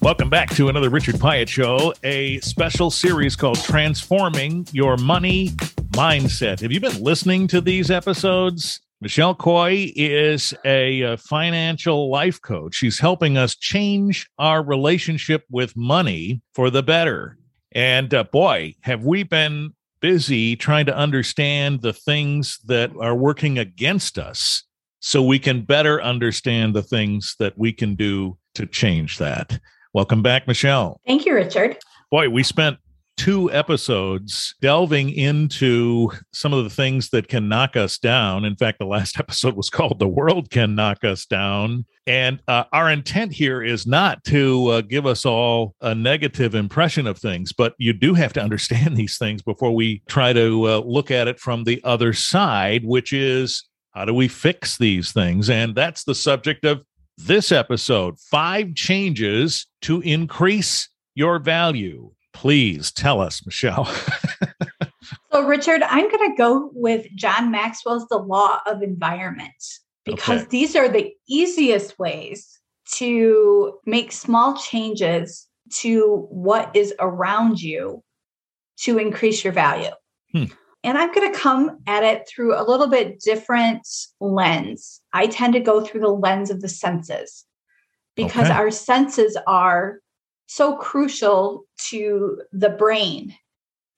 Welcome back to another Richard Piet Show, a special series called Transforming Your Money Mindset. Have you been listening to these episodes? Michelle Coy is a financial life coach. She's helping us change our relationship with money for the better. And boy, have we been busy trying to understand the things that are working against us so we can better understand the things that we can do to change that. Welcome back, Michelle. Thank you, Richard. Boy, we spent 2 episodes delving into some of the things that can knock us down. In fact, the last episode was called The World Can Knock Us Down. And our intent here is not to give us all a negative impression of things, but you do have to understand these things before we try to look at it from the other side, which is how do we fix these things? And that's the subject of this episode, 5 changes to increase your value. Please tell us, Michelle. So, Richard, I'm going to go with John Maxwell's The Law of Environment, because these are the easiest ways to make small changes to what is around you to increase your value. And I'm going to come at it through a little bit different lens. I tend to go through the lens of the senses, because our senses are so crucial to the brain.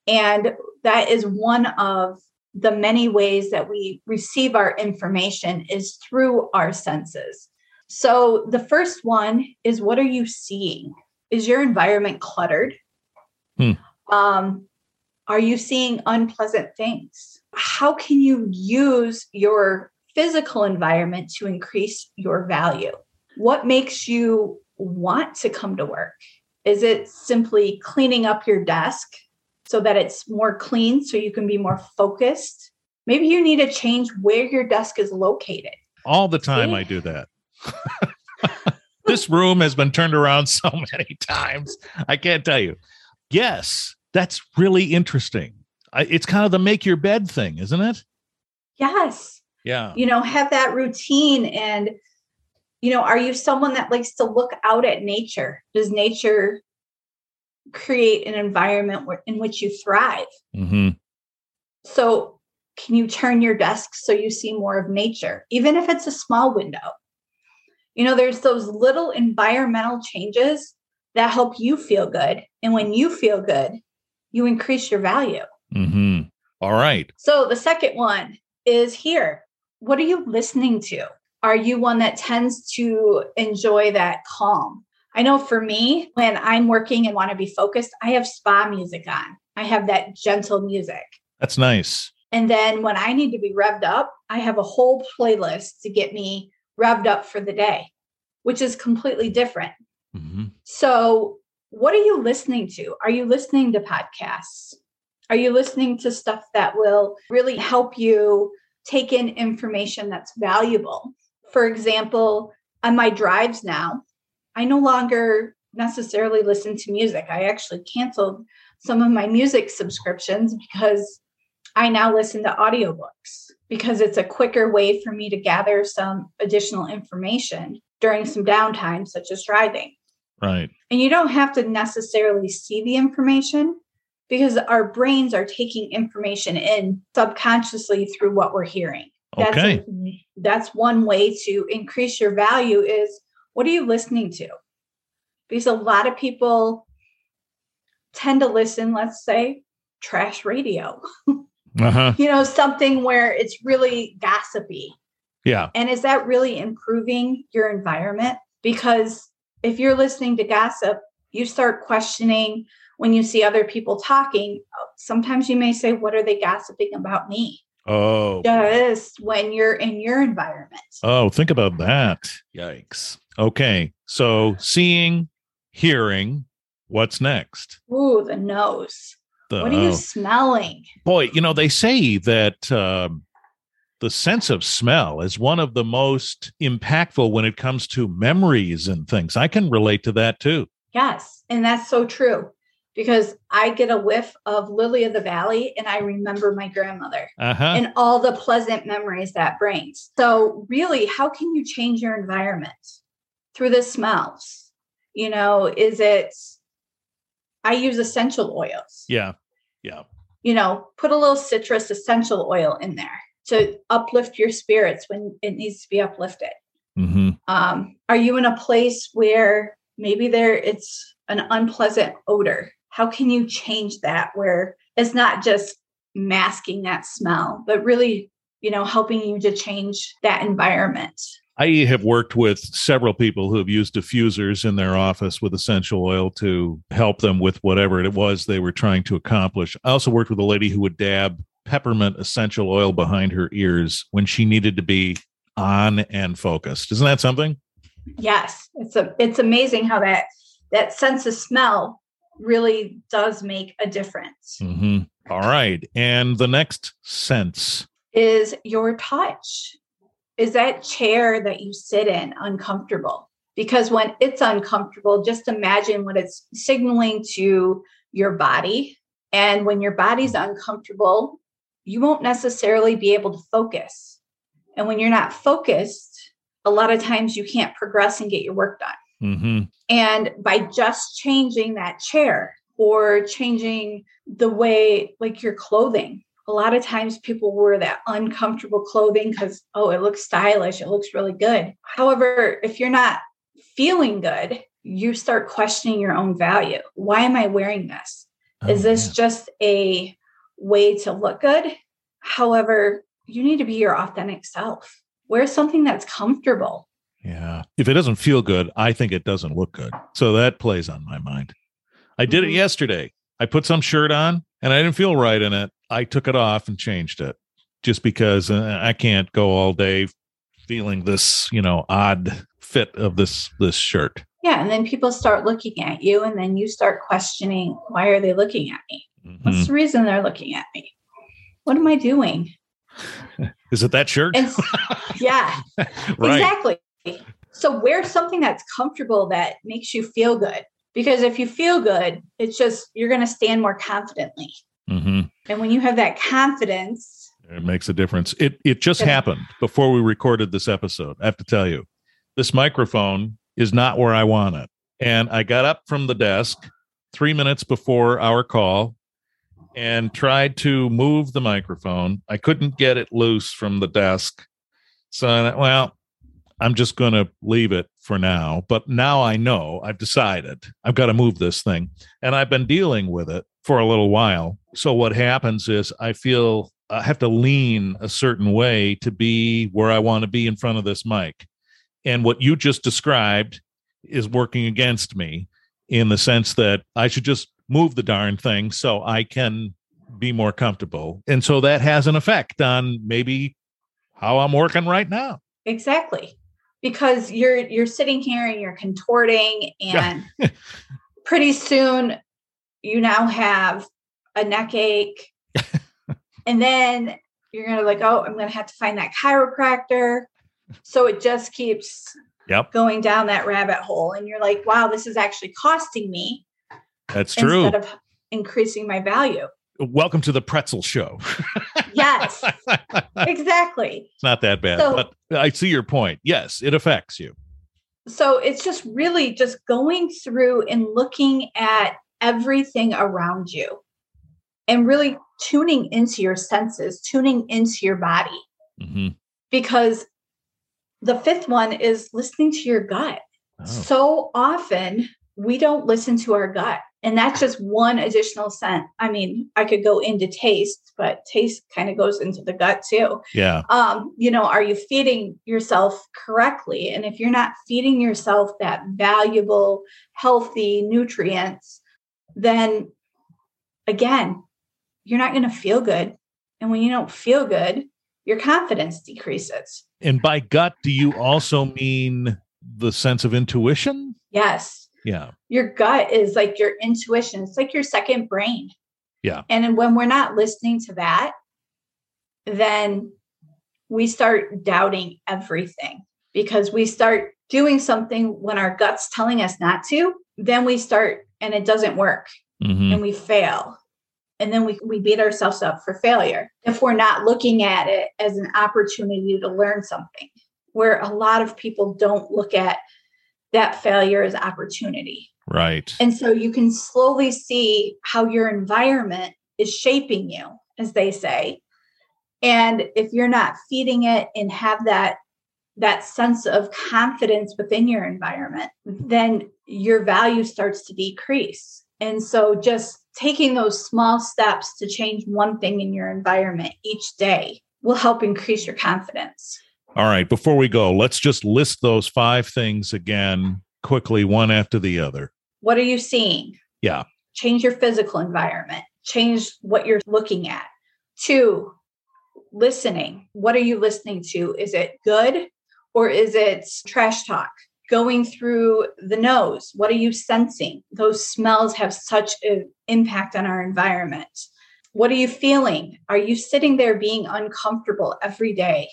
And that is one of the many ways that we receive our information is through our senses. So the first one is, what are you seeing? Is your environment cluttered? Are you seeing unpleasant things? How can you use your physical environment to increase your value? What makes you want to come to work? Is it simply cleaning up your desk so that it's more clean so you can be more focused? Maybe you need to change where your desk is located. All the time. See? I do that. This room has been turned around so many times. I can't tell you. Yes, that's really interesting. It's kind of the make your bed thing, isn't it? Yes. Yeah. You know, have that routine. And you know, are you someone that likes to look out at nature? Does nature create an environment in which you thrive? So can you turn your desk so you see more of nature, even if it's a small window? You know, there's those little environmental changes that help you feel good. And when you feel good, you increase your value. All right. So the second one is here. What are you listening to? Are you one that tends to enjoy that calm? I know for me, when I'm working and want to be focused, I have spa music on. I have that gentle music. That's nice. And then when I need to be revved up, I have a whole playlist to get me revved up for the day, which is completely different. So what are you listening to? Are you listening to podcasts? Are you listening to stuff that will really help you take in information that's valuable? For example, on my drives now, I no longer necessarily listen to music. I actually canceled some of my music subscriptions because I now listen to audiobooks, because it's a quicker way for me to gather some additional information during some downtime, such as driving. Right. And you don't have to necessarily see the information, because our brains are taking information in subconsciously through what we're hearing. That's one way to increase your value is, what are you listening to? Because a lot of people tend to listen, let's say, trash radio, you know, something where it's really gossipy. Yeah. And is that really improving your environment? Because if you're listening to gossip, you start questioning when you see other people talking. Sometimes you may say, what are they gossiping about me? Oh, yes. When you're in your environment. Oh, think about that. Yikes. Okay. So seeing, hearing, what's next? Ooh, the nose. What are you smelling? Boy, you know, they say that the sense of smell is one of the most impactful when it comes to memories and things. I can relate to that too. Yes. And that's so true, because I get a whiff of Lily of the Valley and I remember my grandmother and all the pleasant memories that brings. So really, how can you change your environment through the smells? You know, is it, I use essential oils. Yeah. Yeah. You know, put a little citrus essential oil in there to uplift your spirits when it needs to be uplifted. Mm-hmm. Are you in a place where maybe it's an unpleasant odor? How can you change that where it's not just masking that smell, but really, you know, helping you to change that environment? I have worked with several people who have used diffusers in their office with essential oil to help them with whatever it was they were trying to accomplish. I also worked with a lady who would dab peppermint essential oil behind her ears when she needed to be on and focused. Isn't that something? Yes. It's amazing how that sense of smell really does make a difference. Mm-hmm. All right. And the next sense is your touch. Is that chair that you sit in uncomfortable? Because when it's uncomfortable, just imagine what it's signaling to your body. And when your body's uncomfortable, you won't necessarily be able to focus. And when you're not focused, a lot of times you can't progress and get your work done. Mm-hmm. And by just changing that chair or changing the way, like your clothing, a lot of times people wear that uncomfortable clothing because, oh, it looks stylish. It looks really good. However, if you're not feeling good, you start questioning your own value. Why am I wearing this? Is this just a way to look good? However, you need to be your authentic self. Wear something that's comfortable. Yeah. If it doesn't feel good, I think it doesn't look good. So that plays on my mind. I did it yesterday. I put some shirt on and I didn't feel right in it. I took it off and changed it just because I can't go all day feeling this, you know, odd fit of this shirt. Yeah. And then people start looking at you and then you start questioning, why are they looking at me? Mm-hmm. What's the reason they're looking at me? What am I doing? Is it that shirt? Yeah, right. Exactly. So wear something that's comfortable that makes you feel good. Because if you feel good, it's just, you're going to stand more confidently. Mm-hmm. And when you have that confidence, it makes a difference. It just happened before we recorded this episode. I have to tell you, this microphone is not where I want it. And I got up from the desk 3 minutes before our call and tried to move the microphone. I couldn't get it loose from the desk. So, I'm just going to leave it for now. But now I know, I've decided I've got to move this thing. And I've been dealing with it for a little while. So what happens is I feel I have to lean a certain way to be where I want to be in front of this mic. And what you just described is working against me in the sense that I should just move the darn thing so I can be more comfortable. And so that has an effect on maybe how I'm working right now. Exactly. Because you're sitting here and you're contorting and pretty soon you now have a neck ache and then you're going to like, oh, I'm going to have to find that chiropractor. So it just keeps going down that rabbit hole. And you're like, wow, this is actually costing me. That's true. Instead of increasing my value. Welcome to the pretzel show. Yes, exactly. It's not that bad, but I see your point. Yes, it affects you. So it's just really just going through and looking at everything around you and really tuning into your senses, tuning into your body. Mm-hmm. Because the fifth one is listening to your gut. Oh. So often we don't listen to our gut. And that's just one additional scent. I mean, I could go into taste, but taste kind of goes into the gut too. Yeah. You know, are you feeding yourself correctly? And if you're not feeding yourself that valuable, healthy nutrients, then again, you're not going to feel good. And when you don't feel good, your confidence decreases. And by gut, do you also mean the sense of intuition? Yes. Yeah. Your gut is like your intuition. It's like your second brain. Yeah. And when we're not listening to that, then we start doubting everything because we start doing something when our gut's telling us not to, then we start and it doesn't work and we fail. And then we beat ourselves up for failure if we're not looking at it as an opportunity to learn something, where a lot of people don't look at that failure as opportunity. Right. And so you can slowly see how your environment is shaping you, as they say. And if you're not feeding it and have that sense of confidence within your environment, then your value starts to decrease. And so just taking those small steps to change one thing in your environment each day will help increase your confidence. All right. Before we go, let's just list those 5 things again quickly, one after the other. What are you seeing? Yeah. Change your physical environment. Change what you're looking at. 2, listening. What are you listening to? Is it good or is it trash talk? Going through the nose. What are you sensing? Those smells have such an impact on our environment. What are you feeling? Are you sitting there being uncomfortable every day?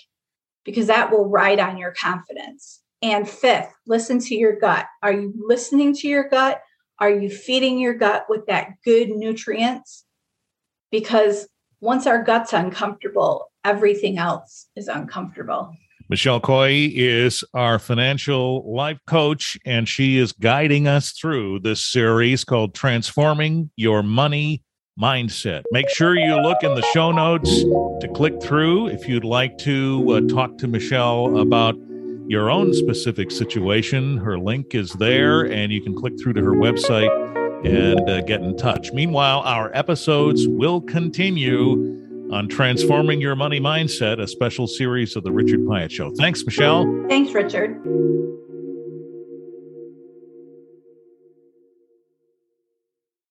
Because that will ride on your confidence. And 5th, listen to your gut. Are you listening to your gut? Are you feeding your gut with that good nutrients? Because once our gut's uncomfortable, everything else is uncomfortable. Michelle Coy is our financial life coach, and she is guiding us through this series called Transforming Your Money Mindset. Make sure you look in the show notes to click through if you'd like to talk to Michelle about your own specific situation. Her link is there, and you can click through to her website and get in touch. Meanwhile, our episodes will continue on Transforming Your Money Mindset, a special series of The Richard Piet Show. Thanks, Michelle. Thanks, Richard.